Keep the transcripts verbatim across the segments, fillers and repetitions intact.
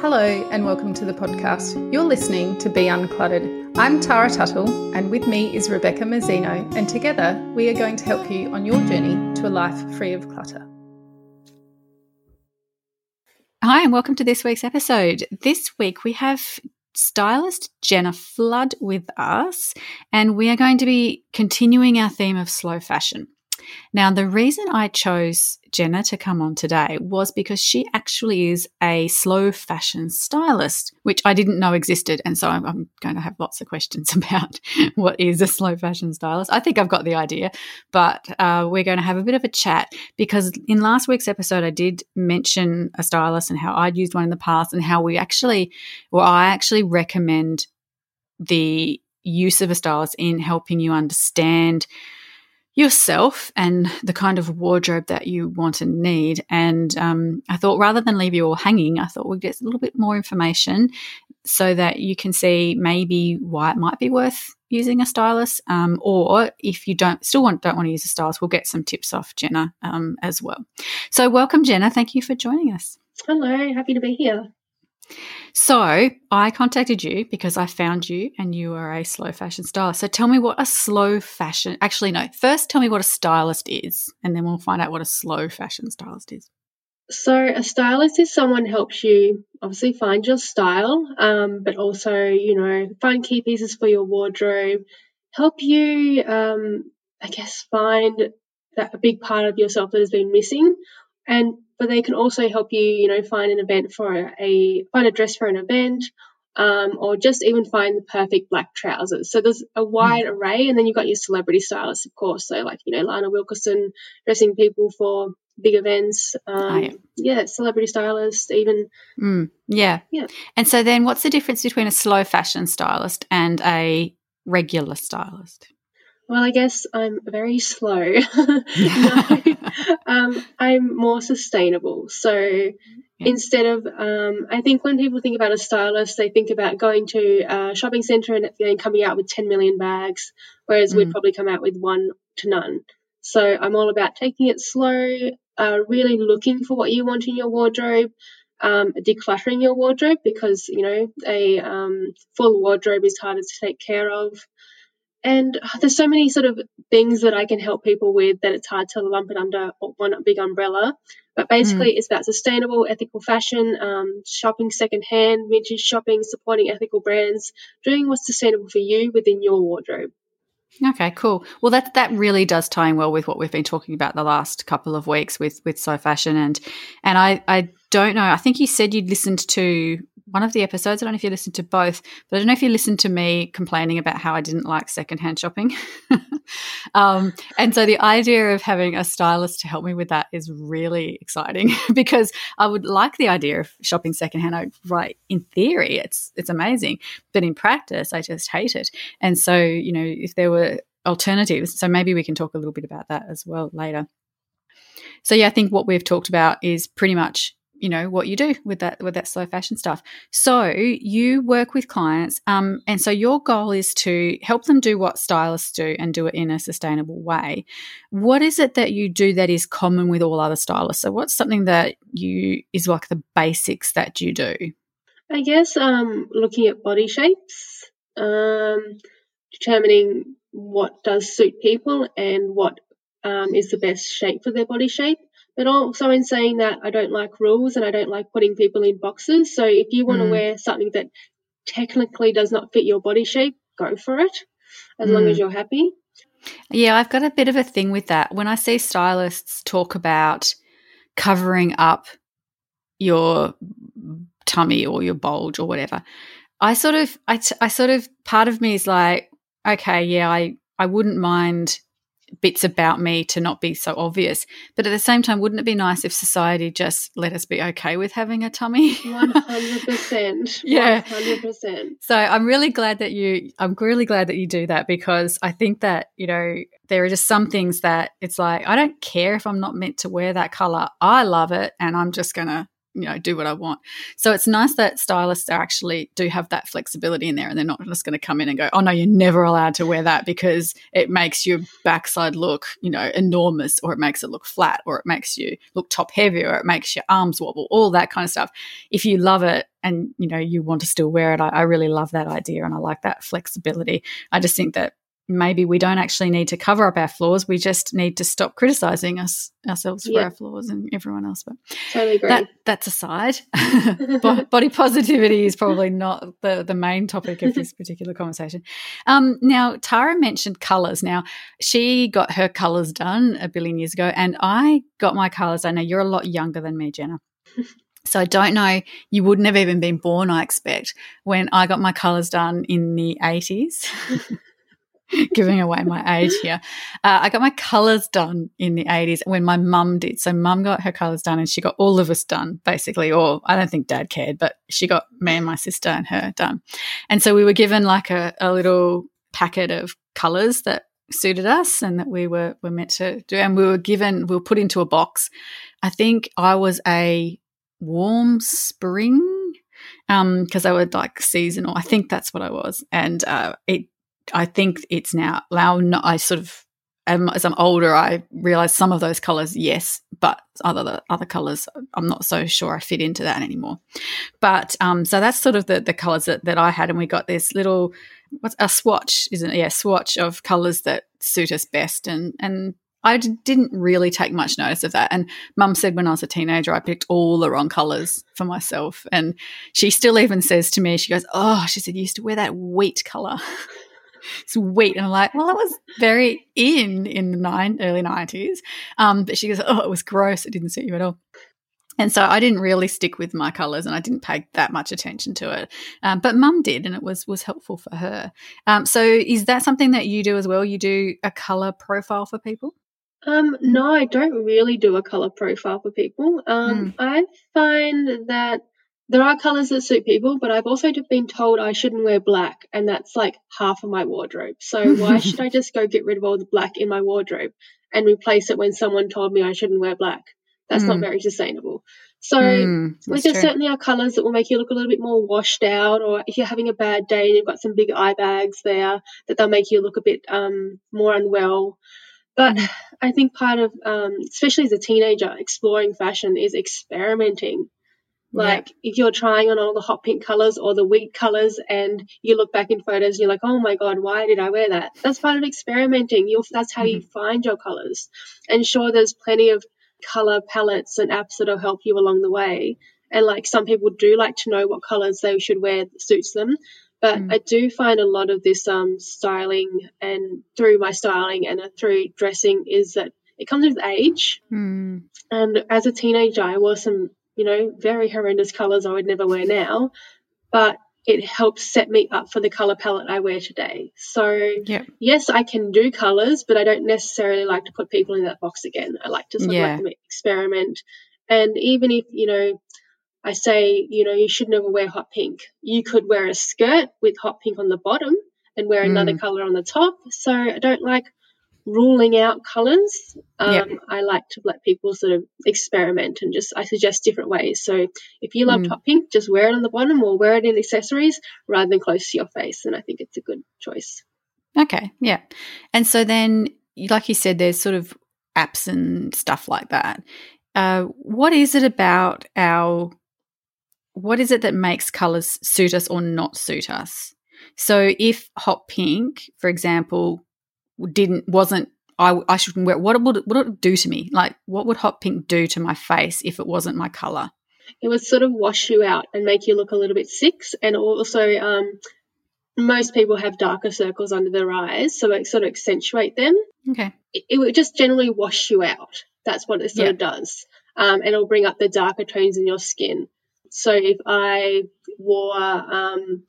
Hello and welcome to the podcast. You're listening to Be Uncluttered. I'm Tara Tuttle and with me is Rebecca Mazzino, and together we are going to help you on your journey to a life free of clutter. Hi and welcome to this week's episode. This week we have stylist Jenna Flood with us, and we are going to be continuing our theme of slow fashion. Now, the reason I chose Jenna to come on today was because she actually is a slow fashion stylist, which I didn't know existed, and so I'm, I'm going to have lots of questions about what is a slow fashion stylist. I think I've got the idea, but uh, we're going to have a bit of a chat because in last week's episode I did mention a stylist and how I'd used one in the past and how we actually, well, I actually recommend the use of a stylist in helping you understand yourself and the kind of wardrobe that you want and need. And um, I thought rather than leave you all hanging, I thought we'd get a little bit more information so that you can see maybe why it might be worth using a stylist, um, or if you don't still want don't want to use a stylist, we'll get some tips off Jenna um, as well. So welcome, Jenna. Thank you for joining us. Hello. Happy to be here. So I contacted you because I found you and you are a slow fashion stylist. So tell me what a slow fashion – actually, no, first tell me what a stylist is, and then we'll find out what a slow fashion stylist is. So a stylist is someone who helps you obviously find your style, um, but also, you know, find key pieces for your wardrobe, help you, um, I guess, find that a big part of yourself that has been missing. And but they can also help you, you know, find an event for a find a dress for an event, um, or just even find the perfect black trousers. So there's a wide mm. array, and then you've got your celebrity stylists, of course. So like, you know, Lana Wilkerson dressing people for big events. Um, oh, yeah. yeah, celebrity stylists, even. Mm. Yeah, yeah. And so then, what's the difference between a slow fashion stylist and a regular stylist? Well, I guess I'm very slow. no, um, I'm more sustainable. So yeah. instead of, um, I think when people think about a stylist, they think about going to a shopping centre and then coming out with ten million bags, whereas mm. we'd probably come out with one to none. So I'm all about taking it slow, uh, really looking for what you want in your wardrobe, um, decluttering your wardrobe because, you know, a um, full wardrobe is harder to take care of. And there's so many sort of things that I can help people with that it's hard to lump it under one big umbrella. But basically mm. it's about sustainable, ethical fashion, um, shopping secondhand, vintage shopping, supporting ethical brands, doing what's sustainable for you within your wardrobe. Okay, cool. Well, that that really does tie in well with what we've been talking about the last couple of weeks with, with slow fashion. And and I, I don't know, I think you said you'd listened to one of the episodes. I don't know if you listened to both, but I don't know if you listened to me complaining about how I didn't like secondhand shopping. um, and so the idea of having a stylist to help me with that is really exciting because I would like the idea of shopping secondhand. I, right, in theory, it's it's amazing, but in practice, I just hate it. And so, you know, if there were alternatives, so maybe we can talk a little bit about that as well later. So yeah, I think what we've talked about is pretty much, you know, what you do with that with that slow fashion stuff. So you work with clients, um, and so your goal is to help them do what stylists do and do it in a sustainable way. What is it that you do that is common with all other stylists? So what's something that you is like the basics that you do? I guess um, looking at body shapes, um, determining what does suit people and what um, is the best shape for their body shape. But also in saying that, I don't like rules and I don't like putting people in boxes. So if you want mm. to wear something that technically does not fit your body shape, go for it as mm. long as you're happy. Yeah, I've got a bit of a thing with that. When I see stylists talk about covering up your tummy or your bulge or whatever, I sort of, I, t- I sort of, part of me is like, okay, yeah, I, I wouldn't mind bits about me to not be so obvious, but at the same time, wouldn't it be nice if society just let us be okay with having a tummy? one hundred percent Yeah, one hundred percent So I'm really glad that you I'm really glad that you do that, because I think that, you know, there are just some things that it's like, I don't care if I'm not meant to wear that color, I love it, and I'm just gonna you know, do what I want. So it's nice that stylists actually do have that flexibility in there, and they're not just going to come in and go, oh, no, you're never allowed to wear that because it makes your backside look, you know, enormous, or it makes it look flat, or it makes you look top heavy, or it makes your arms wobble, all that kind of stuff. If you love it and, you know, you want to still wear it, I, I really love that idea, and I like that flexibility. I just think that maybe we don't actually need to cover up our flaws. We just need to stop criticizing us ourselves for yeah. our flaws and everyone else. But totally agree. That, that's aside. Body positivity is probably not the, the main topic of this particular conversation. Um, now, Tara mentioned colours. Now, she got her colours done a billion years ago, and I got my colours done. Now, you're a lot younger than me, Jenna. So I don't know, you wouldn't have even been born, I expect, when I got my colours done in the eighties. Giving away my age here. Uh, I got my colours done in the eighties when my mum did. So mum got her colours done and she got all of us done basically, or I don't think dad cared, but she got me and my sister and her done. And so we were given like a, a little packet of colours that suited us and that we were, were meant to do. And we were given, we were put into a box. I think I was a warm spring um, because I was like seasonal. I think that's what I was. And uh, it I think it's now, now I sort of, as I'm older, I realise some of those colours, yes, but other other colours, I'm not so sure I fit into that anymore. But um, so that's sort of the, the colours that, that I had, and we got this little, what's a swatch, isn't it? Yeah, swatch of colours that suit us best, and and I didn't really take much notice of that. And mum said when I was a teenager, I picked all the wrong colours for myself, and she still even says to me, she goes, oh, she said, you used to wear that wheat colour. It's wheat. And I'm like, well, that was very in in the nine, early nineties. Um, but she goes, oh, it was gross. It didn't suit you at all. And so I didn't really stick with my colours, and I didn't pay that much attention to it. Um, but mum did, and it was was helpful for her. Um, so is that something that you do as well? You do a colour profile for people? Um, no, I don't really do a colour profile for people. Um, mm. I find that there are colours that suit people, but I've also been told I shouldn't wear black, and that's like half of my wardrobe. So why should I just go get rid of all the black in my wardrobe and replace it when someone told me I shouldn't wear black? That's mm. not very sustainable. So mm, like there true. certainly are colours that will make you look a little bit more washed out, or if you're having a bad day and you've got some big eye bags there, that they'll make you look a bit um, more unwell. But I think part of, um, especially as a teenager, exploring fashion is experimenting. Like yep. if you're trying on all the hot pink colours or the wheat colours and you look back in photos and you're like, oh, my God, why did I wear that? That's part of experimenting. You'll, that's how mm-hmm. you find your colours. And sure, there's plenty of colour palettes and apps that will help you along the way. And, like, some people do like to know what colours they should wear that suits them. But mm. I do find a lot of this um, styling and through my styling and through dressing is that it comes with age. Mm. And as a teenager, I wore some, you know, very horrendous colours I would never wear now, but it helps set me up for the colour palette I wear today. So, yeah. yes, I can do colours, but I don't necessarily like to put people in that box again. I like to sort yeah. of let them experiment. And even if, you know, I say, you know, you should never wear hot pink, you could wear a skirt with hot pink on the bottom and wear mm. another colour on the top. So I don't like ruling out colours. um, yep. I like to let people sort of experiment, and just I suggest different ways. So if you love mm. hot pink, just wear it on the bottom or wear it in accessories rather than close to your face, and I think it's a good choice. Okay, yeah. And so then, like you said, there's sort of apps and stuff like that. Uh, what is it about our – what is it that makes colours suit us or not suit us? So if hot pink, for example – didn't wasn't I, I shouldn't wear it, what would what it do to me? Like, what would hot pink do to my face if it wasn't my colour? It would sort of wash you out and make you look a little bit sick, and also um most people have darker circles under their eyes, so it sort of accentuate them. Okay, it, it would just generally wash you out. That's what it sort yeah. of does, um and it'll bring up the darker tones in your skin. So if I wore um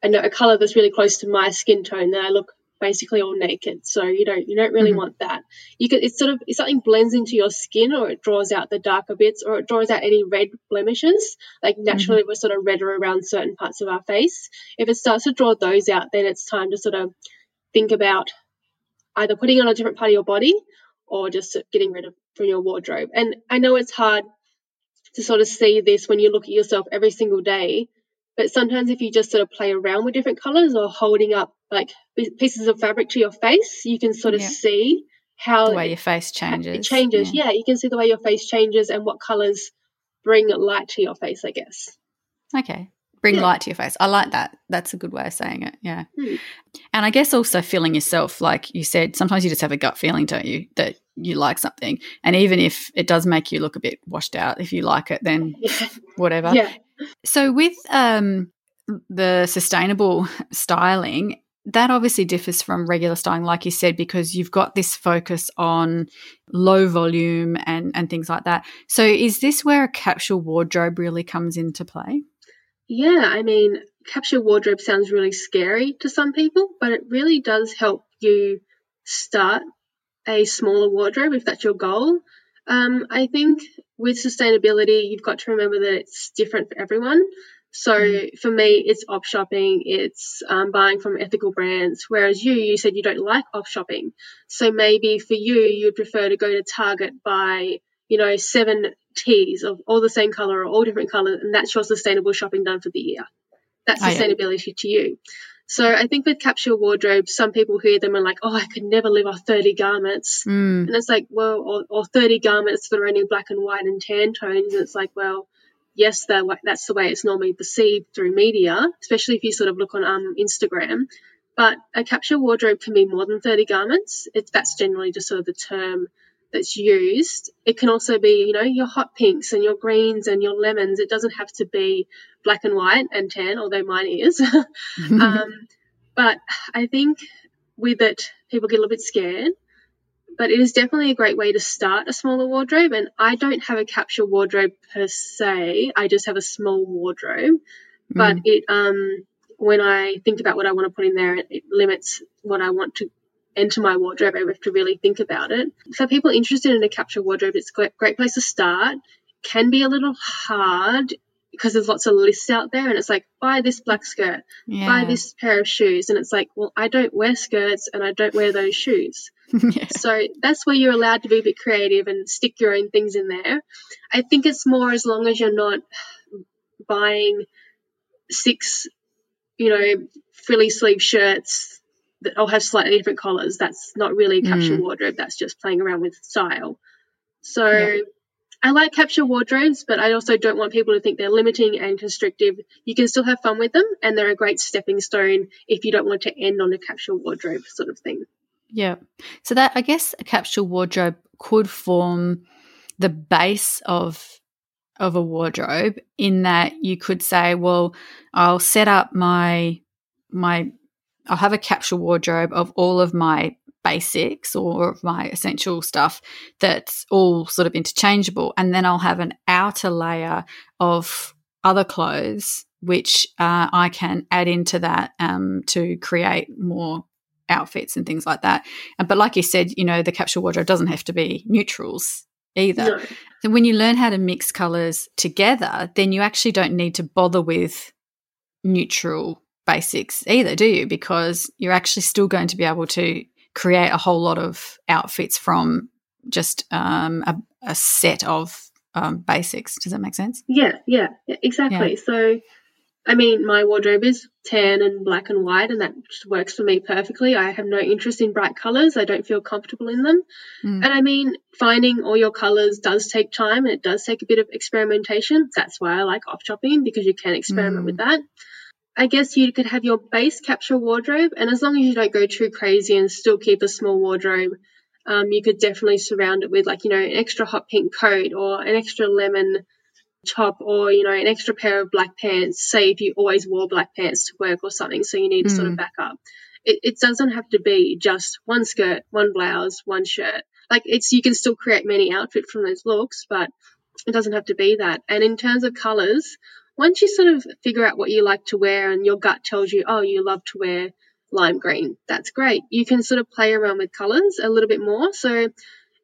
a, a colour that's really close to my skin tone, then I look basically all naked, so you don't you don't really mm-hmm. want that. You can it's sort of it's something blends into your skin, or it draws out the darker bits, or it draws out any red blemishes. Like naturally mm-hmm. we're sort of redder around certain parts of our face. If it starts to draw those out, then it's time to sort of think about either putting on a different part of your body or just getting rid of from your wardrobe. And I know it's hard to sort of see this when you look at yourself every single day. But sometimes if you just sort of play around with different colours or holding up like pieces of fabric to your face, you can sort of yeah. see how the way it, your face changes. It changes, yeah. yeah. You can see the way your face changes and what colours bring light to your face, I guess. Okay. Bring yeah. light to your face. I like that. That's a good way of saying it, yeah. Hmm. And I guess also feeling yourself, like you said, sometimes you just have a gut feeling, don't you, that you like something. And even if it does make you look a bit washed out, if you like it, then yeah. whatever. Yeah. So with um, the sustainable styling, that obviously differs from regular styling, like you said, because you've got this focus on low volume and, and things like that. So is this where a capsule wardrobe really comes into play? Yeah, I mean, capsule wardrobe sounds really scary to some people, but it really does help you start a smaller wardrobe if that's your goal. Um, I think with sustainability, you've got to remember that it's different for everyone. So mm. for me, it's op shopping, it's um, buying from ethical brands, whereas you, you said you don't like op shopping. So maybe for you, you'd prefer to go to Target, buy, you know, seven teas of all the same colour or all different colours, and that's your sustainable shopping done for the year. That's oh, sustainability yeah. to you. So I think with capsule wardrobes, some people hear them and like, oh, I could never live off thirty garments. Mm. And it's like, well, or, or thirty garments that are only black and white and tan tones. And it's like, well, yes, that's the way it's normally perceived through media, especially if you sort of look on um, Instagram. But a capsule wardrobe can be more than thirty garments. It's, that's generally just sort of the term that's used. It can also be, you know, your hot pinks and your greens and your lemons. It doesn't have to be black and white and tan, although mine is. um, but I think with it, people get a little bit scared. But it is definitely a great way to start a smaller wardrobe. And I don't have a capsule wardrobe per se. I just have a small wardrobe. Mm. But it, um, when I think about what I want to put in there, it, it limits what I want to enter my wardrobe. I have to really think about it. For people interested in a capsule wardrobe, it's a great place to start. It can be a little hard because there's lots of lists out there and it's like, buy this black skirt, yeah. buy this pair of shoes. And it's like, well, I don't wear skirts and I don't wear those shoes. yeah. So that's where you're allowed to be a bit creative and stick your own things in there. I think it's more as long as you're not buying six, you know, frilly sleeve shirts that all have slightly different colours. That's not really a capsule mm. wardrobe. That's just playing around with style. So yeah. I like capsule wardrobes, but I also don't want people to think they're limiting and constrictive. You can still have fun with them, and they're a great stepping stone if you don't want to end on a capsule wardrobe sort of thing. Yeah. So that, I guess, a capsule wardrobe could form the base of of a wardrobe, in that you could say, well, I'll set up my my I'll have a capsule wardrobe of all of my basics or my essential stuff that's all sort of interchangeable, and then I'll have an outer layer of other clothes which uh, I can add into that um, to create more outfits and things like that. But like you said, you know, the capsule wardrobe doesn't have to be neutrals either. No. So when you learn how to mix colours together, then you actually don't need to bother with neutral basics either, do you? Because you're actually still going to be able to create a whole lot of outfits from just um, a, a set of um, basics. Does that make sense? Yeah, yeah, exactly. Yeah. So, I mean, my wardrobe is tan and black and white, and that just works for me perfectly. I have no interest in bright colours. I don't feel comfortable in them. Mm. And, I mean, finding all your colours does take time, and it does take a bit of experimentation. That's why I like op shopping, because you can experiment mm. with that. I guess you could have your base capsule wardrobe, and as long as you don't go too crazy and still keep a small wardrobe, um, you could definitely surround it with, like, you know, an extra hot pink coat or an extra lemon top or, you know, an extra pair of black pants, say if you always wore black pants to work or something, so you need to mm. sort of back up. It, it doesn't have to be just one skirt, one blouse, one shirt. Like, it's, you can still create many outfits from those looks, but it doesn't have to be that. And in terms of colours, once you sort of figure out what you like to wear and your gut tells you, oh, you love to wear lime green, that's great. You can sort of play around with colours a little bit more. So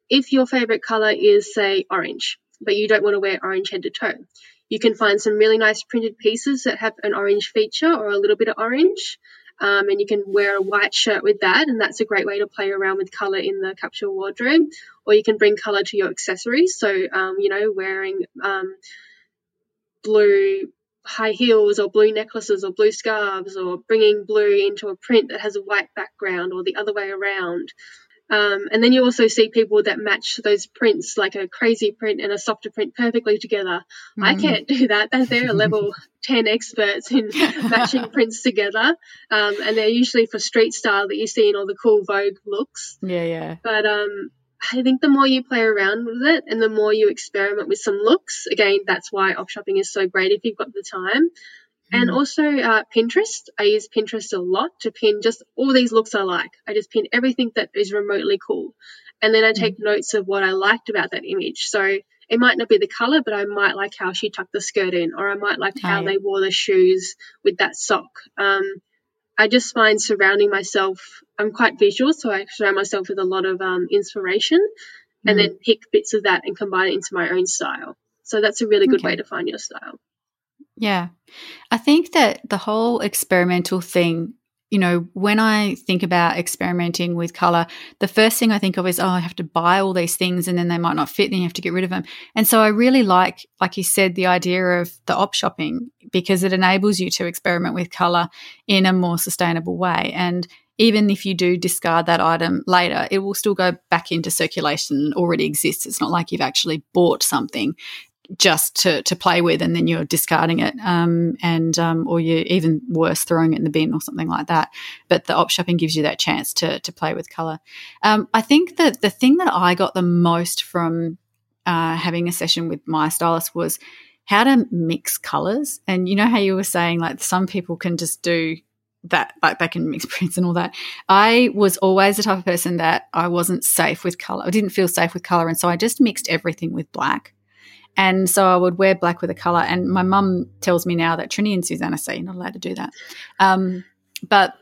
if your favourite colour is, say, orange, but you don't want to wear orange head to toe, you can find some really nice printed pieces that have an orange feature or a little bit of orange. um, and you can wear a white shirt with that, and that's a great way to play around with colour in the capsule wardrobe. Or you can bring colour to your accessories, so um, you know, wearing um, blue high heels or blue necklaces or blue scarves, or bringing blue into a print that has a white background, or the other way around. Um, and then you also see people that match those prints, like a crazy print and a softer print, perfectly together. Mm. I can't do that. They're a level ten experts in matching prints together. Um, and they're usually for street style that you see in all the cool Vogue looks. Yeah, yeah. But um, I think the more you play around with it and the more you experiment with some looks, again, that's why op shopping is so great if you've got the time. And also uh, Pinterest. I use Pinterest a lot to pin just all these looks I like. I just pin everything that is remotely cool. And then I take mm-hmm. notes of what I liked about that image. So it might not be the colour, but I might like how she tucked the skirt in, or I might like how oh, yeah. they wore the shoes with that sock. Um, I just find surrounding myself, I'm quite visual, so I surround myself with a lot of um, inspiration mm-hmm. and then pick bits of that and combine it into my own style. So that's a really good okay. way to find your style. Yeah. I think that the whole experimental thing, you know, when I think about experimenting with colour, the first thing I think of is, oh, I have to buy all these things and then they might not fit and you have to get rid of them. And so I really like, like you said, the idea of the op shopping, because it enables you to experiment with colour in a more sustainable way. And even if you do discard that item later, it will still go back into circulation and already exists. It's not like you've actually bought something just to, to play with and then you're discarding it um, and um, or you're even worse throwing it in the bin or something like that. But the op shopping gives you that chance to to play with colour. Um, I think that the thing that I got the most from uh, having a session with my stylist was how to mix colours. And you know how you were saying, like, some people can just do that, like they can mix prints and all that. I was always the type of person that I wasn't safe with colour. I didn't feel safe with colour, and so I just mixed everything with black. And so I would wear black with a colour. And my mum tells me now that Trini and Susanna say you're not allowed to do that. Um, but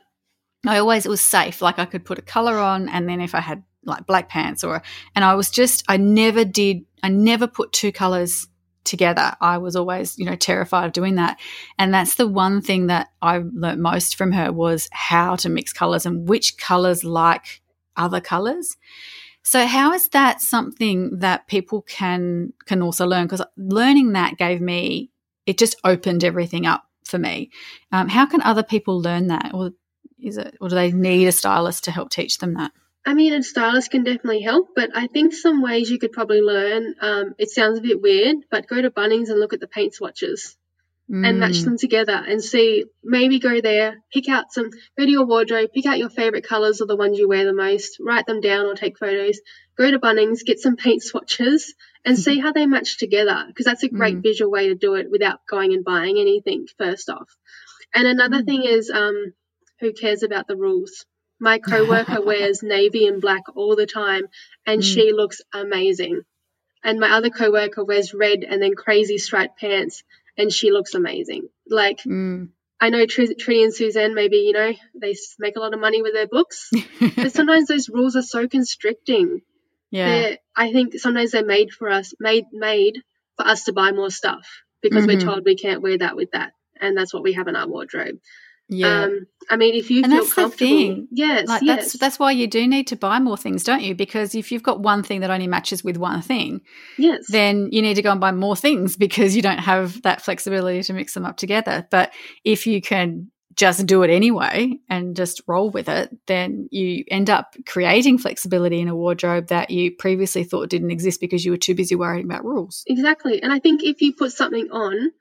I always, it was safe. Like, I could put a colour on, and then if I had like black pants or, and I was just, I never did, I never put two colours together. I was always, you know, terrified of doing that. And that's the one thing that I learnt most from her, was how to mix colours and which colours like other colours. So how is that something that people can can also learn? Because learning that gave me, it just opened everything up for me. Um, how can other people learn that, or is it, or do they need a stylist to help teach them that? I mean, a stylist can definitely help, but I think some ways you could probably learn. Um, it sounds a bit weird, but go to Bunnings and look at the paint swatches. Mm. And match them together and see, maybe go there, pick out some, go to your wardrobe, pick out your favourite colours or the ones you wear the most, write them down or take photos, go to Bunnings, get some paint swatches and mm. see how they match together, because that's a great mm. visual way to do it without going and buying anything first off. And another mm. thing is um, who cares about the rules? My coworker wears navy and black all the time and mm. she looks amazing. And my other coworker wears red and then crazy striped pants, and she looks amazing. Like, mm. I know Tr- Trini and Suzanne, maybe, you know, they make a lot of money with their books, but sometimes those rules are so constricting. Yeah. They're, I think sometimes they're made for us, made made for us to buy more stuff because mm-hmm. we're told we can't wear that with that, and that's what we have in our wardrobe. Yeah. Um, I mean, if you and feel that's comfortable. The thing. Yes, like yes. That's, that's why you do need to buy more things, don't you? Because if you've got one thing that only matches with one thing, yes. then you need to go and buy more things because you don't have that flexibility to mix them up together. But if you can just do it anyway and just roll with it, then you end up creating flexibility in a wardrobe that you previously thought didn't exist because you were too busy worrying about rules. Exactly. And I think if you put something on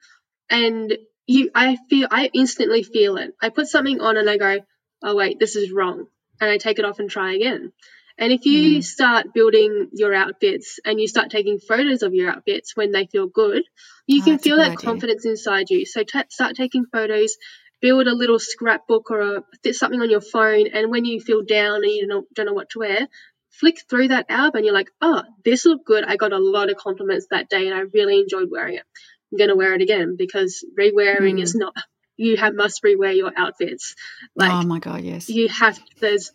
and – You, I feel, I instantly feel it. I put something on and I go, oh wait, this is wrong, and I take it off and try again. And if you mm. start building your outfits and you start taking photos of your outfits when they feel good, you oh, can feel that idea. Confidence inside you. So t- start taking photos, build a little scrapbook or a, something on your phone, and when you feel down and you don't know, don't know what to wear, flick through that album and you're like, oh, this looked good. I got a lot of compliments that day and I really enjoyed wearing it. I'm going to wear it again, because rewearing mm. is not, you have must rewear your outfits. Like, oh my God, yes. You have, there's,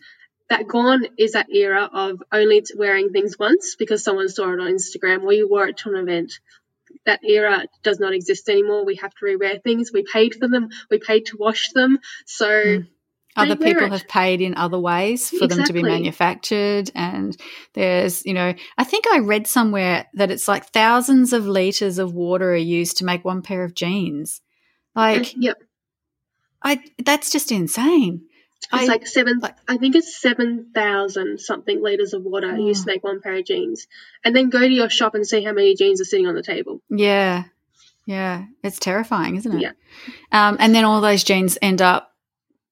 that gone is that era of only wearing things once because someone saw it on Instagram or you wore it to an event. That era does not exist anymore. We have to rewear things. We paid for them. We paid to wash them. So mm. Other people have paid in other ways for exactly. them to be manufactured, and there's, you know, I think I read somewhere that it's like thousands of litres of water are used to make one pair of jeans. Like, yep. I that's just insane. It's I, like seven, like, I think it's seven thousand something litres of water yeah. used to make one pair of jeans, and then go to your shop and see how many jeans are sitting on the table. Yeah, yeah, it's terrifying, isn't it? Yeah. Um, and then all those jeans end up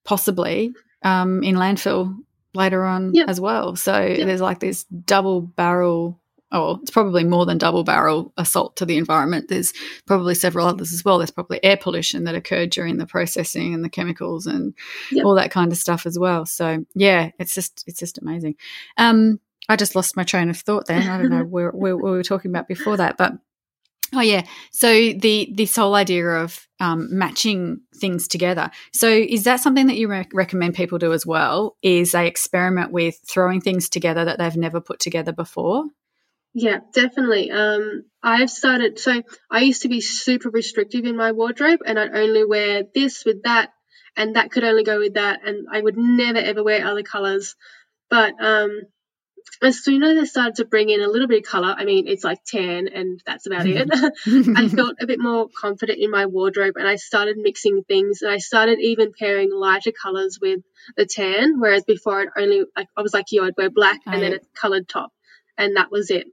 possibly um, in landfill later on yep. as well. So yep. there's like this double barrel, oh, it's probably more than double barrel assault to the environment. There's probably several others as well. There's probably air pollution that occurred during the processing and the chemicals and yep. all that kind of stuff as well. So, yeah, it's just it's just amazing. Um, I just lost my train of thought then. I don't know where, where, what we were talking about before that, but oh, yeah. So the this whole idea of um, matching things together. So is that something that you re- recommend people do as well, is they experiment with throwing things together that they've never put together before? Yeah, definitely. Um, I've started – so I used to be super restrictive in my wardrobe, and I'd only wear this with that, and that could only go with that, and I would never, ever wear other colours. But um, – as soon as I started to bring in a little bit of colour, I mean, it's like tan and that's about it, I felt a bit more confident in my wardrobe, and I started mixing things, and I started even pairing lighter colours with the tan, whereas before I'd only, like, I was like you, I'd wear black and oh, then yeah. a coloured top, and that was it.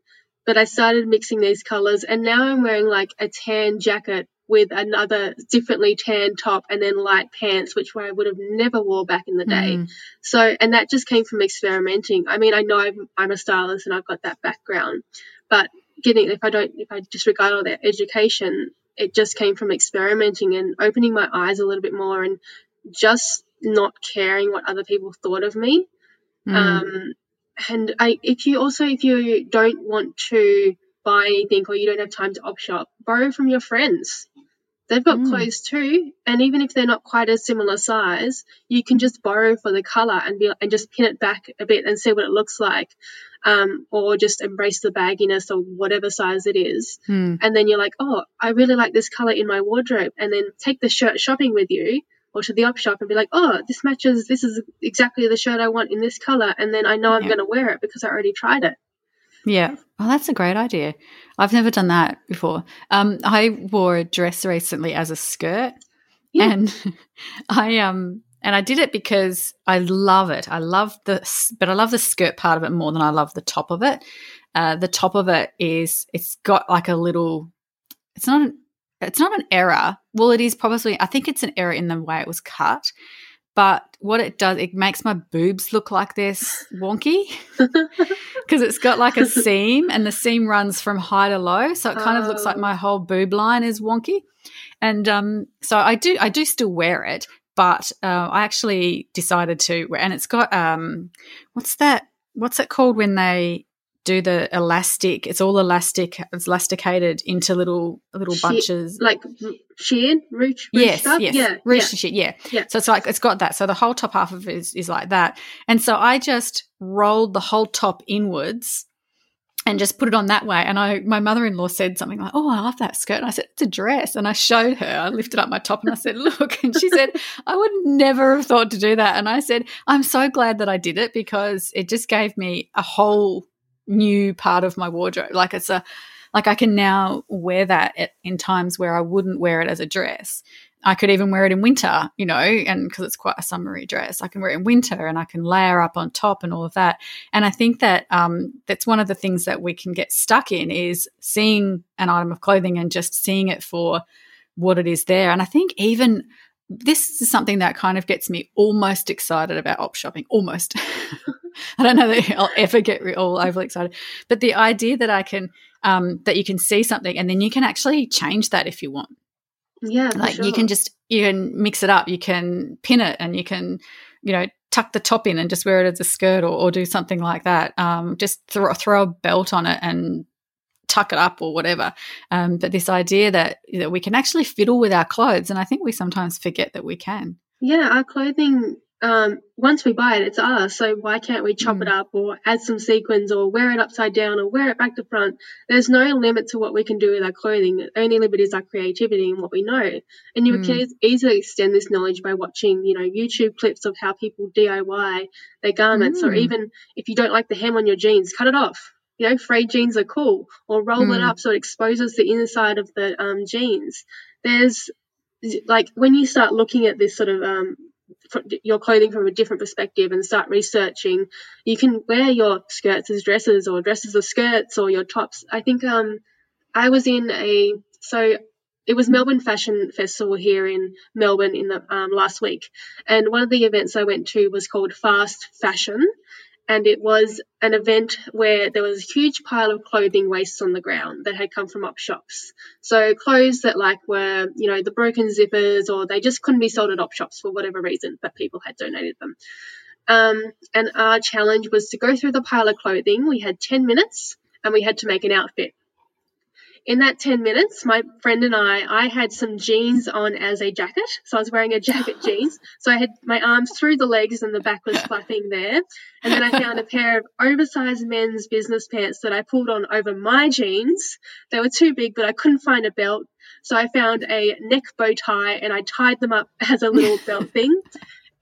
But I started mixing these colours, and now I'm wearing like a tan jacket with another differently tan top, and then light pants, which I would have never wore back in the day. Mm. So, and that just came from experimenting. I mean, I know I'm, I'm a stylist and I've got that background, but getting, if I don't, if I disregard all that education, it just came from experimenting and opening my eyes a little bit more, and just not caring what other people thought of me. Mm. Um, and I, if you also, if you don't want to buy anything or you don't have time to op shop, borrow from your friends. They've got mm. clothes too, and even if they're not quite a similar size, you can just borrow for the colour and be, and just pin it back a bit and see what it looks like, um, or just embrace the bagginess or whatever size it is. Mm. And then you're like, oh, I really like this colour in my wardrobe, and then take the shirt shopping with you or to the op shop and be like, oh, this matches, this is exactly the shirt I want in this colour, and then I know I'm yeah. going to wear it because I already tried it. Yeah. Well, that's a great idea. I've never done that before. Um, I wore a dress recently as a skirt, yeah. and I um and I did it because I love it. I love the but I love the skirt part of it more than I love the top of it. Uh, the top of it is it's got like a little. It's not an, it's not an error. Well, it is probably. I think it's an error in the way it was cut. But what it does, it makes my boobs look like this wonky because it's got like a seam, and the seam runs from high to low, so it kind oh. of looks like my whole boob line is wonky. And um, so I do, I do still wear it, but uh, I actually decided to, and it's got um, what's that? What's it called when they do the elastic? It's all elastic. It's elasticated into little little she- bunches, like sheared, ruched. Yes, stuff? yes, yeah, ruched, yeah. Yeah. yeah. So it's like it's got that. So the whole top half of it is, is like that. And so I just rolled the whole top inwards and just put it on that way. And I, my mother-in-law said something like, "Oh, I love that skirt." And I said, "It's a dress." And I showed her. I lifted up my top and I said, "Look." And she said, "I would never have thought to do that." And I said, "I'm so glad that I did it because it just gave me a whole new part of my wardrobe. Like it's a, like I can now wear that at, in times where I wouldn't wear it as a dress. I could even wear it in winter, you know, and because it's quite a summery dress, I can wear it in winter, and I can layer up on top and all of that. And I think that um, that's one of the things that we can get stuck in is seeing an item of clothing and just seeing it for what it is there. And I think even this is something that kind of gets me almost excited about op shopping, almost. I don't know that I'll ever get all overly excited, but the idea that I can, um, that you can see something and then you can actually change that if you want. Yeah, like sure. you can just you can mix it up. You can pin it, and you can, you know, tuck the top in and just wear it as a skirt, or, or do something like that. Um, just throw throw a belt on it and tuck it up or whatever. Um, but this idea that that we can actually fiddle with our clothes, and I think we sometimes forget that we can. Yeah, our clothing um, once we buy it, it's ours. So why can't we chop mm. it up or add some sequins or wear it upside down or wear it back to front? There's no limit to what we can do with our clothing. The only limit is our creativity and what we know. And you mm. can easily extend this knowledge by watching, you know, YouTube clips of how people D I Y their garments, mm. or even if you don't like the hem on your jeans, cut it off. You know, frayed jeans are cool, or roll mm. it up so it exposes the inside of the um, jeans. There's, like, when you start looking at this sort of um, your clothing from a different perspective and start researching, you can wear your skirts as dresses or dresses as skirts or your tops. I think um, I was in a – so it was Melbourne Fashion Festival here in Melbourne in the um, last week, and one of the events I went to was called Fast Fashion. And it was an event where there was a huge pile of clothing wastes on the ground that had come from op shops. So clothes that like were, you know, the broken zippers, or they just couldn't be sold at op shops for whatever reason, but people had donated them. Um, and our challenge was to go through the pile of clothing. We had ten minutes and we had to make an outfit. In that ten minutes, my friend and I, I had some jeans on as a jacket. So I was wearing a jacket jeans. So I had my arms through the legs and the back was flapping there. And then I found a pair of oversized men's business pants that I pulled on over my jeans. They were too big, but I couldn't find a belt. So I found a neck bow tie and I tied them up as a little belt thing.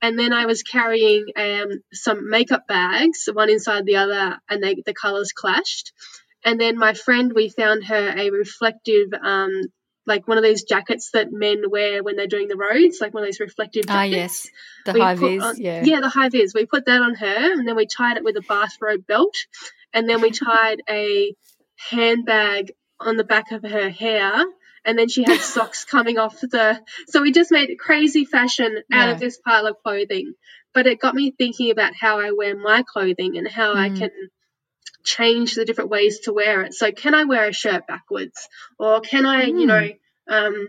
And then I was carrying um, some makeup bags, one inside the other, and they, the colors clashed. And then my friend, we found her a reflective, um, like one of those jackets that men wear when they're doing the roads, like one of those reflective jackets. Ah, yes, the we high-vis, on, yeah. Yeah, the high-vis. We put that on her and then we tied it with a bathrobe belt, and then we tied a handbag on the back of her hair, and then she had socks coming off the – so we just made crazy fashion out yeah. of this pile of clothing. But it got me thinking about how I wear my clothing and how mm. I can – change the different ways to wear it. So can I wear a shirt backwards, or can I, mm. you know, um,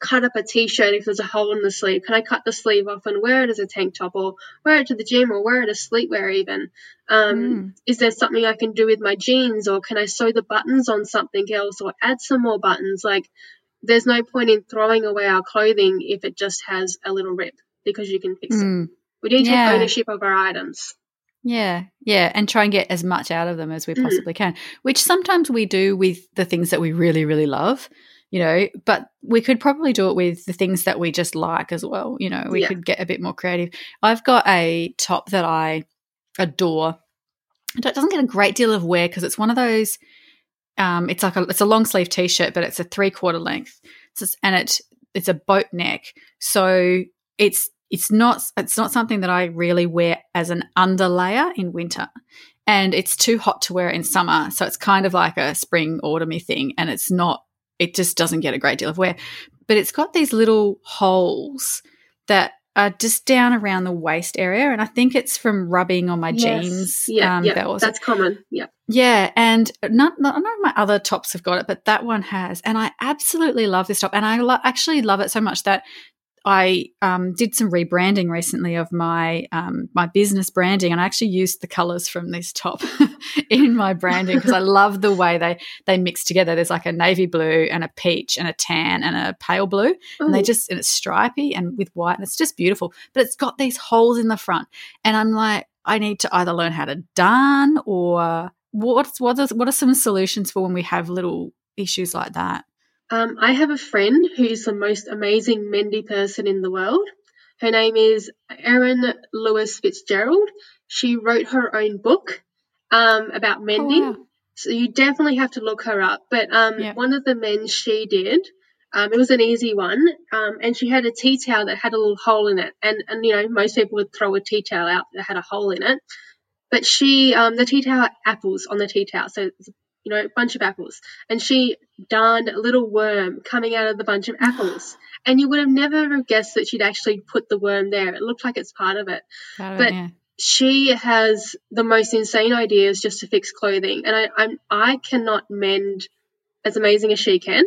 cut up a T-shirt if there's a hole in the sleeve? Can I cut the sleeve off and wear it as a tank top, or wear it to the gym, or wear it as sleepwear even? Um, mm. Is there something I can do with my jeans, or can I sew the buttons on something else or add some more buttons? Like, there's no point in throwing away our clothing if it just has a little rip, because you can fix mm. it. We need to yeah. take ownership of our items. Yeah, yeah, and try and get as much out of them as we possibly can, which sometimes we do with the things that we really, really love, you know, but we could probably do it with the things that we just like as well, you know, we yeah. could get a bit more creative. I've got a top that I adore. It doesn't get a great deal of wear because it's one of those, um, it's like a, it's a long sleeve T-shirt, but it's a three-quarter length, it's just, and it, it's a boat neck, so it's, It's not it's not something that I really wear as an underlayer in winter, and it's too hot to wear in summer. So it's kind of like a spring autumny thing, and it's not it just doesn't get a great deal of wear. But it's got these little holes that are just down around the waist area, and I think it's from rubbing on my yes. jeans. Yeah, um, yeah. That was that's it. common. Yeah, yeah, and not none of my other tops have got it, but that one has, and I absolutely love this top, and I lo- actually love it so much that. I um, did some rebranding recently of my um, my business branding, and I actually used the colours from this top in my branding because I love the way they, they mix together. There's like a navy blue and a peach and a tan and a pale blue, Ooh. and they just and it's stripy and with white, and it's just beautiful. But it's got these holes in the front, and I'm like, I need to either learn how to darn, or what's what are, what are some solutions for when we have little issues like that? Um, I have a friend who's the most amazing Mendy person in the world. Her name is Erin Lewis Fitzgerald. She wrote her own book um, about mending, oh, wow. so you definitely have to look her up. But um, yeah. one of the mends she did, um, it was an easy one, um, and she had a tea towel that had a little hole in it. And, and, you know, most people would throw a tea towel out that had a hole in it. But she, um, the tea towel had apples on the tea towel, so it's you know, a bunch of apples, and she darned a little worm coming out of the bunch of apples, and you would have never have guessed that she'd actually put the worm there. It looked like it's part of it, but know. she has the most insane ideas just to fix clothing, and I I'm, I cannot mend as amazing as she can,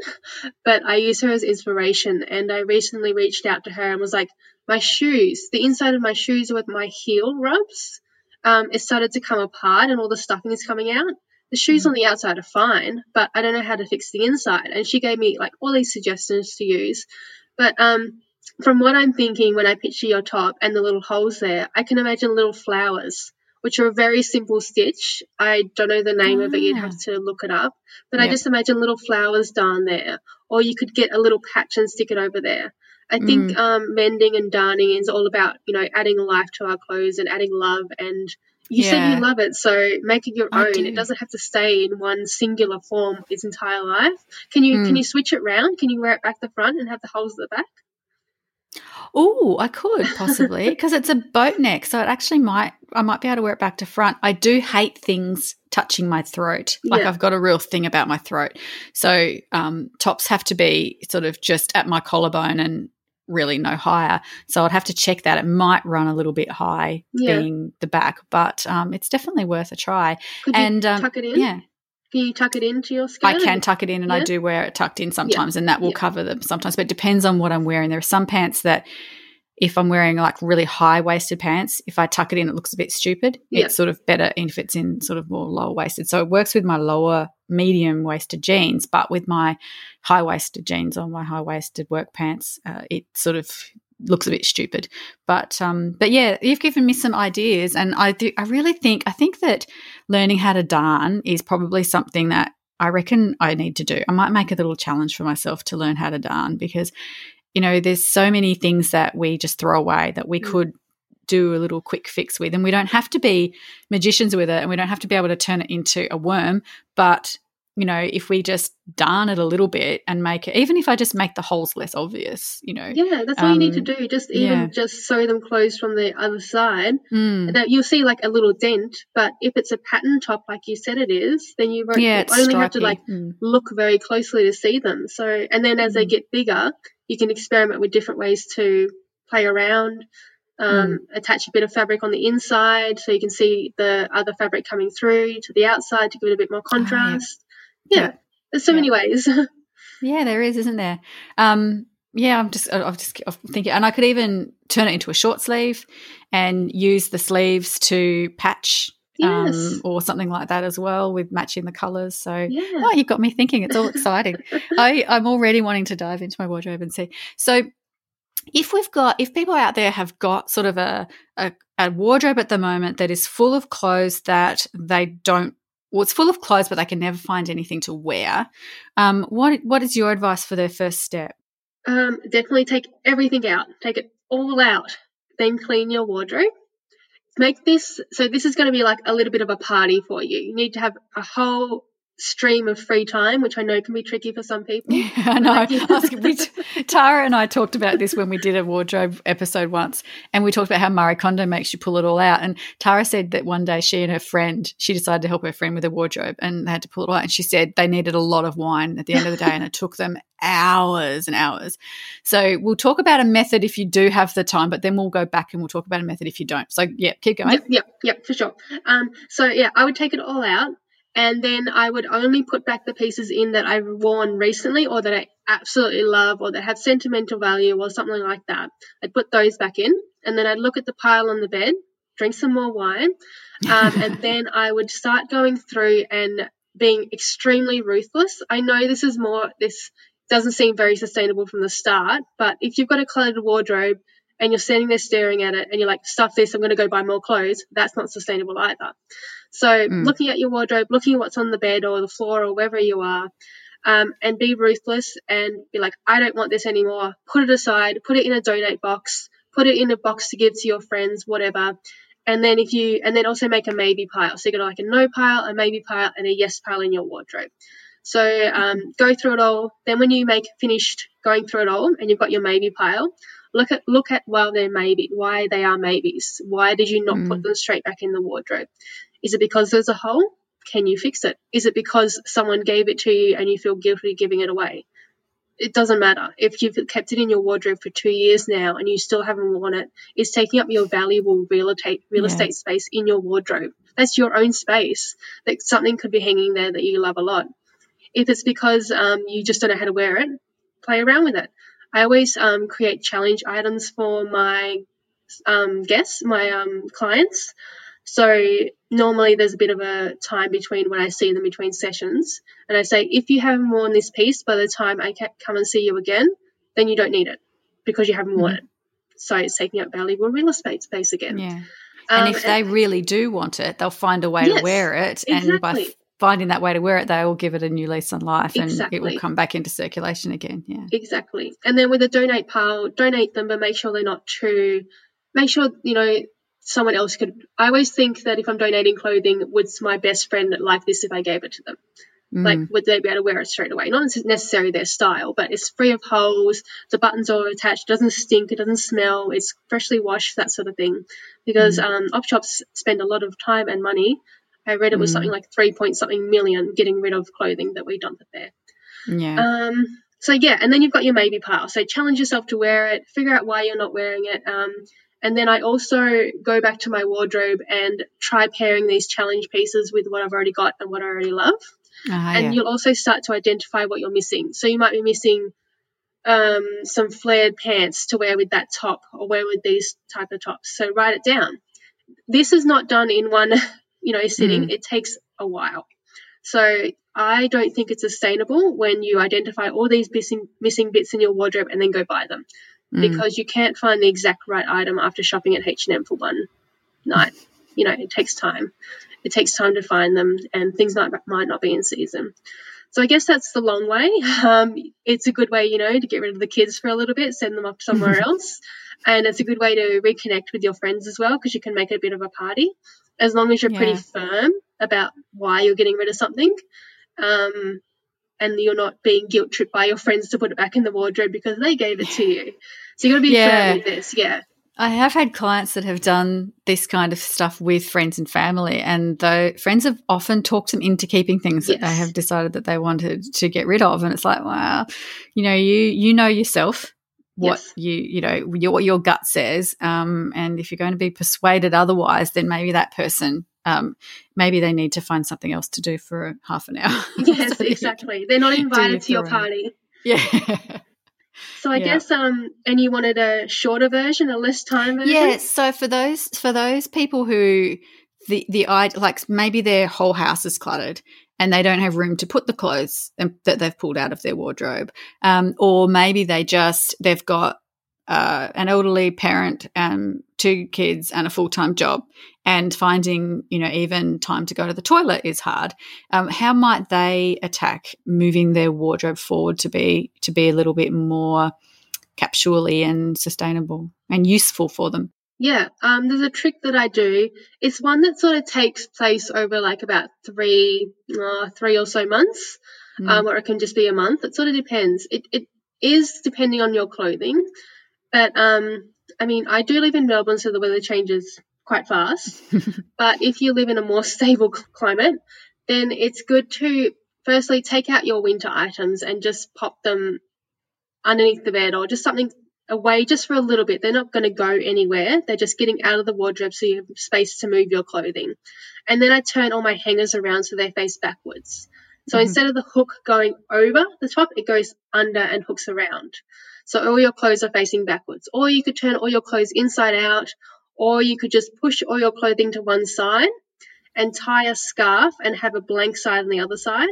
but I use her as inspiration, and I recently reached out to her and was like, my shoes, the inside of my shoes with my heel rubs, um, it started to come apart and all the stuffing is coming out. The shoes on the outside are fine, but I don't know how to fix the inside. And she gave me like all these suggestions to use. But um, from what I'm thinking when I picture your top and the little holes there, I can imagine little flowers, which are a very simple stitch. I don't know the name ah. of it. You'd have to look it up. But yep. I just imagine little flowers down there. Or you could get a little patch and stick it over there. I mm. think um, mending and darning is all about, you know, adding life to our clothes and adding love. And you yeah. said you love it, so make it your I own. Do. It doesn't have to stay in one singular form its entire life. Can you mm. can you switch it round? Can you wear it back the front and have the holes at the back? Oh, I could possibly, because it's a boat neck, so it actually might I might be able to wear it back to front. I do hate things touching my throat. Like yeah. I've got a real thing about my throat. So um, tops have to be sort of just at my collarbone and really no higher. So I'd have to check that. It might run a little bit high yeah. being the back, but um, it's definitely worth a try. Could you and, um, tuck it in? Yeah. Can you tuck it into your skirt? I can tuck it in, and yeah. I do wear it tucked in sometimes, yeah. and that will yeah. cover them sometimes. But it depends on what I'm wearing. There are some pants that if I'm wearing like really high-waisted pants, if I tuck it in, it looks a bit stupid. Yeah. It's sort of better if it's in sort of more lower-waisted. So it works with my lower medium-waisted jeans, but with my high-waisted jeans or my high-waisted work pants, uh, it sort of looks a bit stupid. But, um, but yeah, you've given me some ideas, and I th- I really think I think that learning how to darn is probably something that I reckon I need to do. I might make a little challenge for myself to learn how to darn, because, you know, there's so many things that we just throw away that we mm. could do a little quick fix with, and we don't have to be magicians with it, and we don't have to be able to turn it into a worm, but you know, if we just darn it a little bit and make it, even if I just make the holes less obvious, you know. Yeah, that's all um, you need to do. Just even yeah. just sew them closed from the other side. Mm. That you'll see like a little dent, but if it's a pattern top like you said it is, then you won't, yeah, you only stripy. Have to like mm. look very closely to see them. So, and then as mm. they get bigger, you can experiment with different ways to play around. Um, mm. Attach a bit of fabric on the inside so you can see the other fabric coming through to the outside to give it a bit more contrast. Oh, yeah. Yeah, there's so yeah. many ways. Yeah, there is, isn't there? Um, yeah, I'm just, I'm just I'm thinking, and I could even turn it into a short sleeve and use the sleeves to patch um, yes. or something like that as well with matching the colours. So, yeah. oh, you've got me thinking. It's all exciting. I, I'm already wanting to dive into my wardrobe and see. So, if we've got, if people out there have got sort of a a, a wardrobe at the moment that is full of clothes that they don't. Well, it's full of clothes, but they can never find anything to wear. Um, what What is your advice for their first step? Um, definitely take everything out. Take it all out. Then clean your wardrobe. Make this – so this is going to be like a little bit of a party for you. You need to have a whole stream of free time, which I know can be tricky for some people. Yeah, I know. Like, yeah. I was, we, Tara and I talked about this when we did a wardrobe episode once, and we talked about how Marie Kondo makes you pull it all out. And Tara said that one day she and her friend, she decided to help her friend with a wardrobe, and they had to pull it all out. And she said they needed a lot of wine at the end of the day, and it took them hours and hours. So we'll talk about a method if you do have the time, but then we'll go back and we'll talk about a method if you don't. So, yeah, keep going. Yep, yep, yep, for sure. Um, so, yeah, I would take it all out. And then I would only put back the pieces in that I've worn recently or that I absolutely love or that have sentimental value or something like that. I'd put those back in, and then I'd look at the pile on the bed, drink some more wine, um, and then I would start going through and being extremely ruthless. I know this is more – this doesn't seem very sustainable from the start, but if you've got a cluttered wardrobe and you're standing there staring at it and you're like, stuff this, I'm going to go buy more clothes, that's not sustainable either. So mm. looking at your wardrobe, looking at what's on the bed or the floor or wherever you are, um, and be ruthless and be like, I don't want this anymore. Put it aside, put it in a donate box, put it in a box to give to your friends, whatever. And then if you, and then also make a maybe pile. So you got like a no pile, a maybe pile, and a yes pile in your wardrobe. So um, go through it all. Then when you make finished going through it all and you've got your maybe pile, look at look at well, they're maybe why they are maybes. Why did you not mm. put them straight back in the wardrobe? Is it because there's a hole? Can you fix it? Is it because someone gave it to you and you feel guilty giving it away? It doesn't matter. If you've kept it in your wardrobe for two years now and you still haven't worn it, it's taking up your valuable real estate, real yeah. estate space in your wardrobe. That's your own space. That something could be hanging there that you love a lot. If it's because um, you just don't know how to wear it, play around with it. I always um, create challenge items for my um, guests, my um, clients. So normally there's a bit of a time between when I see them between sessions, and I say, if you haven't worn this piece by the time I come and see you again, then you don't need it. because you haven't worn it. So it's taking up valuable real estate space again. Yeah. And um, if they and, really do want it, they'll find a way yes, to wear it. Exactly. And by f- finding that way to wear it, they will give it a new lease on life exactly. and it will come back into circulation again. Yeah, exactly. And then with a donate pile, donate them, but make sure they're not too – make sure, you know, someone else could – I always think that if I'm donating clothing, would my best friend like this if I gave it to them? Mm. Like, would they be able to wear it straight away? Not necessarily their style, but it's free of holes, the buttons are attached, it doesn't stink, it doesn't smell, it's freshly washed, that sort of thing. Because mm. um, op shops spend a lot of time and money. I read it was mm. something like three point something million getting rid of clothing that we dump it there. Yeah. Um, so, yeah, and then you've got your maybe pile. So challenge yourself to wear it, figure out why you're not wearing it. Um, and then I also go back to my wardrobe and try pairing these challenge pieces with what I've already got and what I already love. Uh-huh, and yeah. you'll also start to identify what you're missing. So you might be missing um, some flared pants to wear with that top or wear with these type of tops. So write it down. This is not done in one, you know, sitting. Mm. It takes a while. So I don't think it's sustainable when you identify all these missing, missing bits in your wardrobe and then go buy them mm. because you can't find the exact right item after shopping at H and M for one night. You know, it takes time. It takes time to find them and things might, might not be in season. So I guess that's the long way. Um, it's a good way, you know, to get rid of the kids for a little bit, send them off somewhere else. And it's a good way to reconnect with your friends as well because you can make it a bit of a party as long as you're yeah. pretty firm about why you're getting rid of something um, and you're not being guilt-tripped by your friends to put it back in the wardrobe because they gave it to you. So you've got to be yeah. firm with this, yeah. I have had clients that have done this kind of stuff with friends and family, and though friends have often talked them into keeping things yes. that they have decided that they wanted to get rid of, and it's like, wow, you know, you you know yourself what yes. you you know your, what your gut says, um, and if you're going to be persuaded otherwise, then maybe that person, um, maybe they need to find something else to do for half an hour. Yes, so exactly. They're not invited to your party. Yeah. So I yeah. guess, um, and you wanted a shorter version, a less time version? Yes. So for those for those people who the the like maybe their whole house is cluttered and they don't have room to put the clothes that they've pulled out of their wardrobe, um, or maybe they just they've got uh, an elderly parent, um, two kids, and a full time job, and finding you know even time to go to the toilet is hard. Um, how might they attack moving their wardrobe forward to be to be a little bit more capsule-y and sustainable and useful for them? Yeah, um, there's a trick that I do. It's one that sort of takes place over like about three, uh, three or so months, mm. um, or it can just be a month. It sort of depends. It it is depending on your clothing, but um, I mean, I do live in Melbourne, so the weather changes quite fast. But if you live in a more stable climate, then it's good to firstly take out your winter items and just pop them underneath the bed or just something away just for a little bit. They're not going to go anywhere. They're just getting out of the wardrobe so you have space to move your clothing. And then I turn all my hangers around so they face backwards. So mm-hmm. instead of the hook going over the top, it goes under and hooks around. So all your clothes are facing backwards. Or you could turn all your clothes inside out, or you could just push all your clothing to one side and tie a scarf and have a blank side on the other side.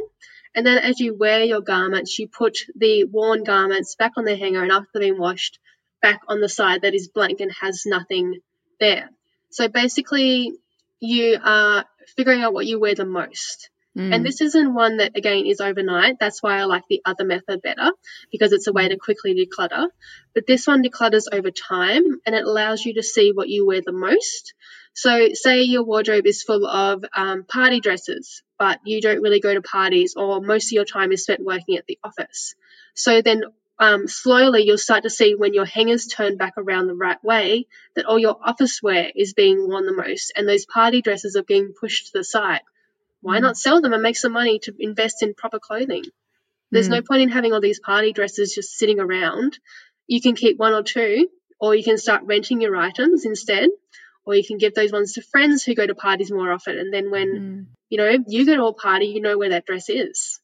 And then as you wear your garments, you put the worn garments back on the hanger and after being washed, back on the side that is blank and has nothing there. So basically you are figuring out what you wear the most. Mm. And this isn't one that, again, is overnight. That's why I like the other method better because it's a way to quickly declutter. But this one declutters over time and it allows you to see what you wear the most. So say your wardrobe is full of um, party dresses, but you don't really go to parties or most of your time is spent working at the office. So then um, slowly you'll start to see when your hangers turn back around the right way that all your office wear is being worn the most and those party dresses are being pushed to the side. Why not sell them and make some money to invest in proper clothing? There's mm. no point in having all these party dresses just sitting around. You can keep one or two, or you can start renting your items instead, or you can give those ones to friends who go to parties more often. And then when, mm. you know, you go to a party, you know where that dress is.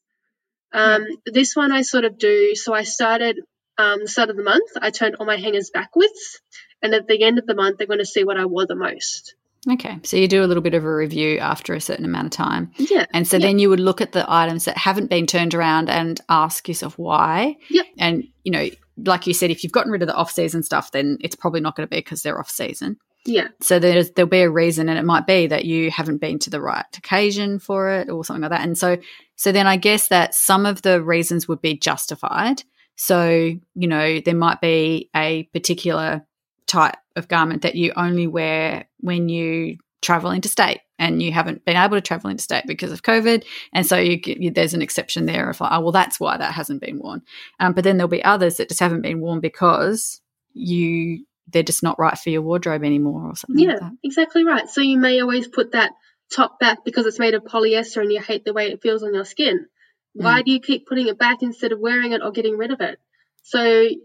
Um, mm. This one I sort of do. So I started um, the start of the month, I turned all my hangers backwards, and at the end of the month they're going to see what I wore the most. Okay, so you do a little bit of a review after a certain amount of time. Yeah. And so yeah. then you would look at the items that haven't been turned around and ask yourself why. Yeah. And, you know, like you said, if you've gotten rid of the off-season stuff, then it's probably not going to be because they're off-season. Yeah. So there's, there'll be a reason, and it might be that you haven't been to the right occasion for it or something like that. And so so then I guess that some of the reasons would be justified. So, you know, there might be a particular type of garment that you only wear when you travel interstate, and you haven't been able to travel interstate because of COVID, and so you, you, there's an exception there of like, oh, well, that's why that hasn't been worn. Um, but then there'll be others that just haven't been worn because you they're just not right for your wardrobe anymore or something. Yeah, like that. Exactly right. So you may always put that top back because it's made of polyester and you hate the way it feels on your skin. Why mm. do you keep putting it back instead of wearing it or getting rid of it? So it,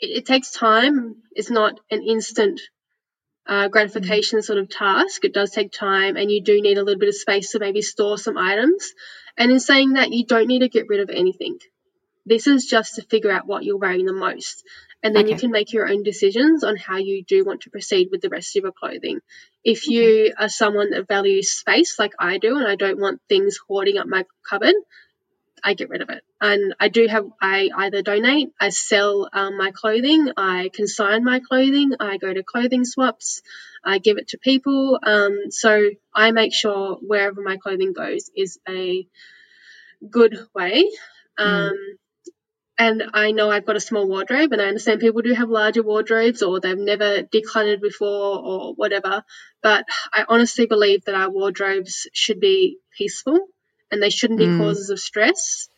it takes time. It's not an instant uh, gratification mm. sort of task. It does take time, and you do need a little bit of space to maybe store some items. And in saying that, you don't need to get rid of anything. This is just to figure out what you're wearing the most. And then okay. you can make your own decisions on how you do want to proceed with the rest of your clothing. If okay. you are someone that values space like I do, and I don't want things hoarding up my cupboard, I get rid of it. And I do have, I either donate, I sell um, my clothing, I consign my clothing, I go to clothing swaps, I give it to people. Um, so I make sure wherever my clothing goes is a good way. Um, mm. And I know I've got a small wardrobe, and I understand people do have larger wardrobes or they've never decluttered before or whatever. But I honestly believe that our wardrobes should be peaceful, and they shouldn't be mm. causes of stress.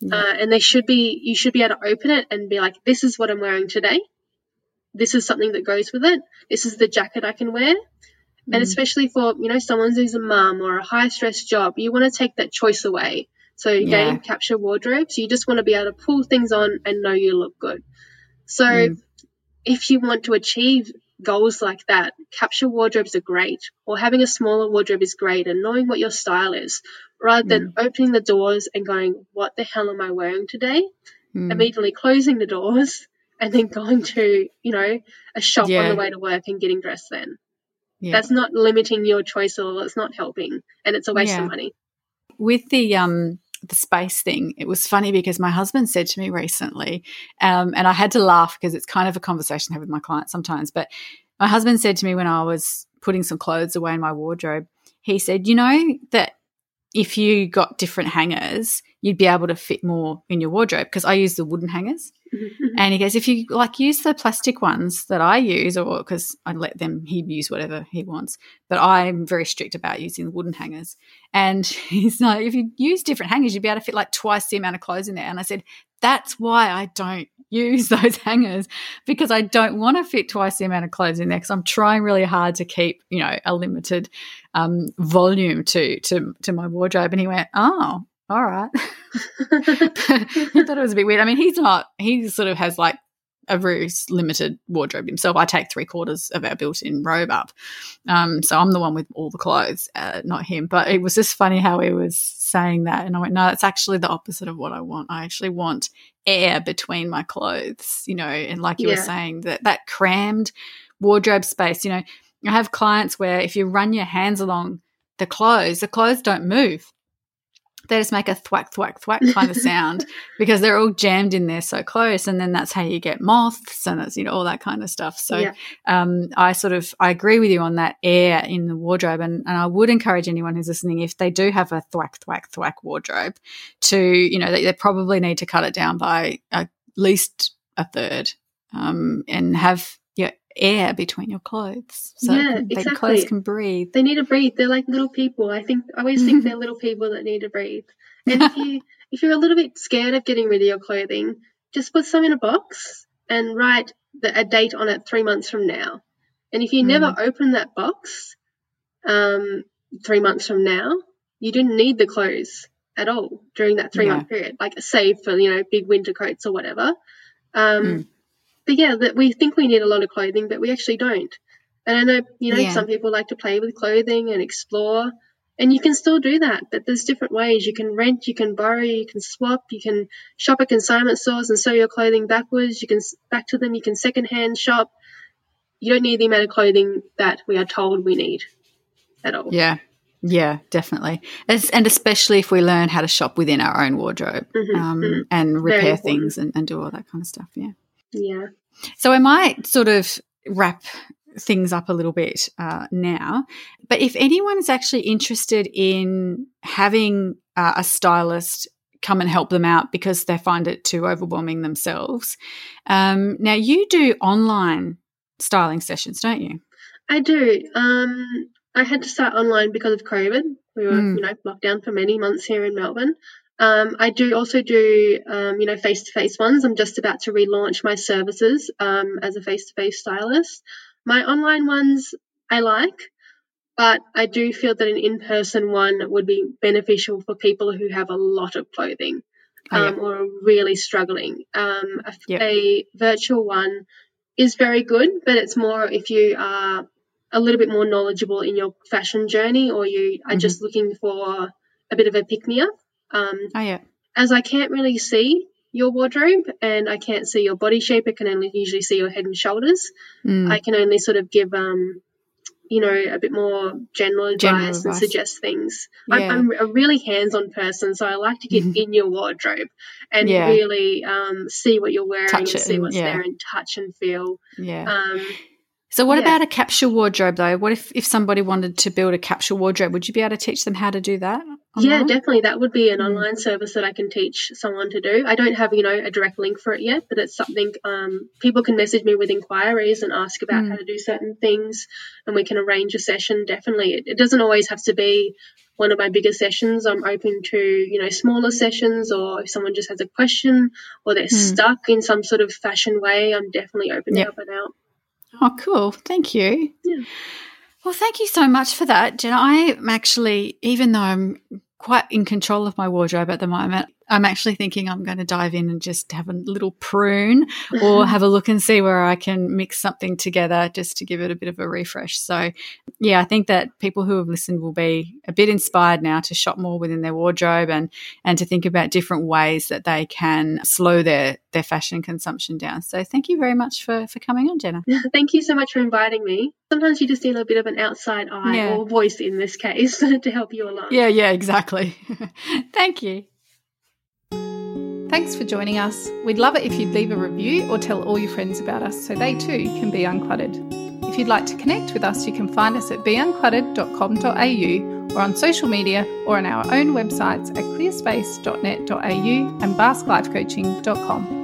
Yeah. Uh, and they should be, you should be able to open it and be like, this is what I'm wearing today. This is something that goes with it. This is the jacket I can wear. Mm. And especially for, you know, someone who's a mum or a high stress job, you want to take that choice away. So again, yeah. capture wardrobes. You just want to be able to pull things on and know you look good. So mm. if you want to achieve goals like that, capture wardrobes are great, or having a smaller wardrobe is great, and knowing what your style is rather than mm. opening the doors and going, what the hell am I wearing today? Mm. Immediately closing the doors and then going to, you know, a shop yeah. on the way to work and getting dressed then. Yeah. That's not limiting your choice at all. It's not helping, and it's a waste yeah. of money. With the um. the space thing, it was funny because my husband said to me recently, um, and I had to laugh because it's kind of a conversation I have with my clients sometimes, but my husband said to me when I was putting some clothes away in my wardrobe, he said, you know, that if you got different hangers, you'd be able to fit more in your wardrobe, because I use the wooden hangers. Mm-hmm. And he goes, if you like use the plastic ones that I use, or because I let them, he use whatever he wants, but I'm very strict about using the wooden hangers. And he's like, if you use different hangers, you'd be able to fit like twice the amount of clothes in there. And I said, that's why I don't use those hangers, because I don't want to fit twice the amount of clothes in there, because I'm trying really hard to keep, you know, a limited um, volume to to to my wardrobe. And he went, oh, all right. I thought it was a bit weird. I mean, he's not, he sort of has like a very limited wardrobe himself. I take three quarters of our built-in robe up. Um, so I'm the one with all the clothes, uh, not him. But it was just funny how he was saying that. And I went, no, that's actually the opposite of what I want. I actually want air between my clothes, you know, and like you yeah. were saying, that, that crammed wardrobe space. You know, I have clients where if you run your hands along the clothes, the clothes don't move. They just make a thwack, thwack, thwack kind of sound because they're all jammed in there so close, and then that's how you get moths and it's, you know, all that kind of stuff. So yeah. um, I sort of I agree with you on that air in the wardrobe, and, and I would encourage anyone who's listening, if they do have a thwack, thwack, thwack wardrobe, to, you know, they, they probably need to cut it down by at least a third um, and have your air between your clothes. So yeah, exactly. The clothes can breathe. They need to breathe. They're like little people. I think I always think they're little people that need to breathe. And if you if you're a little bit scared of getting rid of your clothing, just put some in a box and write the, a date on it three months from now. And if you mm. never open that box um, three months from now, you didn't need the clothes at all during that three yeah. month period. Like save for, you know, big winter coats or whatever. Um, mm. But, yeah, that we think we need a lot of clothing, but we actually don't. And I know, you know, yeah. some people like to play with clothing and explore, and you can still do that, but there's different ways. You can rent, you can borrow, you can swap, you can shop at consignment stores and sew your clothing backwards. You can back to them, you can secondhand shop. You don't need the amount of clothing that we are told we need at all. Yeah. Yeah, definitely. As, and especially if we learn how to shop within our own wardrobe mm-hmm, um, mm-hmm. and repair things and, and do all that kind of stuff, yeah. Yeah. So I might sort of wrap things up a little bit uh, now. But if anyone is actually interested in having uh, a stylist come and help them out because they find it too overwhelming themselves, um, now you do online styling sessions, don't you? I do. Um, I had to start online because of COVID. We were, mm. you know, locked down for many months here in Melbourne. Um, I do also do, um, you know, face-to-face ones. I'm just about to relaunch my services um, as a face-to-face stylist. My online ones I like, but I do feel that an in-person one would be beneficial for people who have a lot of clothing um, oh, yeah. or are really struggling. Um, a, yep. a virtual one is very good, but it's more if you are a little bit more knowledgeable in your fashion journey or you are mm-hmm. just looking for a bit of a pick-me-up. Um, oh, yeah. As I can't really see your wardrobe and I can't see your body shape, I can only usually see your head and shoulders. Mm. I can only sort of give, um, you know, a bit more general advice, general advice. and suggest things. Yeah. I'm, I'm a really hands-on person, so I like to get mm-hmm. in your wardrobe and yeah. really um, see what you're wearing touch and see and, what's yeah. there and touch and feel. Yeah. Um, so what yeah. about a capsule wardrobe, though? What if, if somebody wanted to build a capsule wardrobe? Would you be able to teach them how to do that? Online? Yeah, definitely. That would be an online service that I can teach someone to do. I don't have, you know, a direct link for it yet, but it's something um, people can message me with inquiries and ask about mm. how to do certain things, and we can arrange a session, definitely. It, it doesn't always have to be one of my bigger sessions. I'm open to, you know, smaller sessions, or if someone just has a question or they're mm. stuck in some sort of fashion way, I'm definitely open yep. to helping out. Oh, cool. Thank you. Yeah. Well, thank you so much for that, Jenna. I'm actually, even though I'm quite in control of my wardrobe at the moment, I'm actually thinking I'm going to dive in and just have a little prune or have a look and see where I can mix something together just to give it a bit of a refresh. So, yeah, I think that people who have listened will be a bit inspired now to shop more within their wardrobe and and to think about different ways that they can slow their, their fashion consumption down. So thank you very much for, for coming on, Jenna. Thank you so much for inviting me. Sometimes you just need a bit of an outside eye yeah. or voice in this case to help you along. Yeah, yeah, exactly. Thank you. Thanks for joining us. We'd love it if you'd leave a review or tell all your friends about us so they too can be uncluttered. If you'd like to connect with us, you can find us at be uncluttered dot com dot a u or on social media or on our own websites at clearspace dot net dot a u and bask life coaching dot com.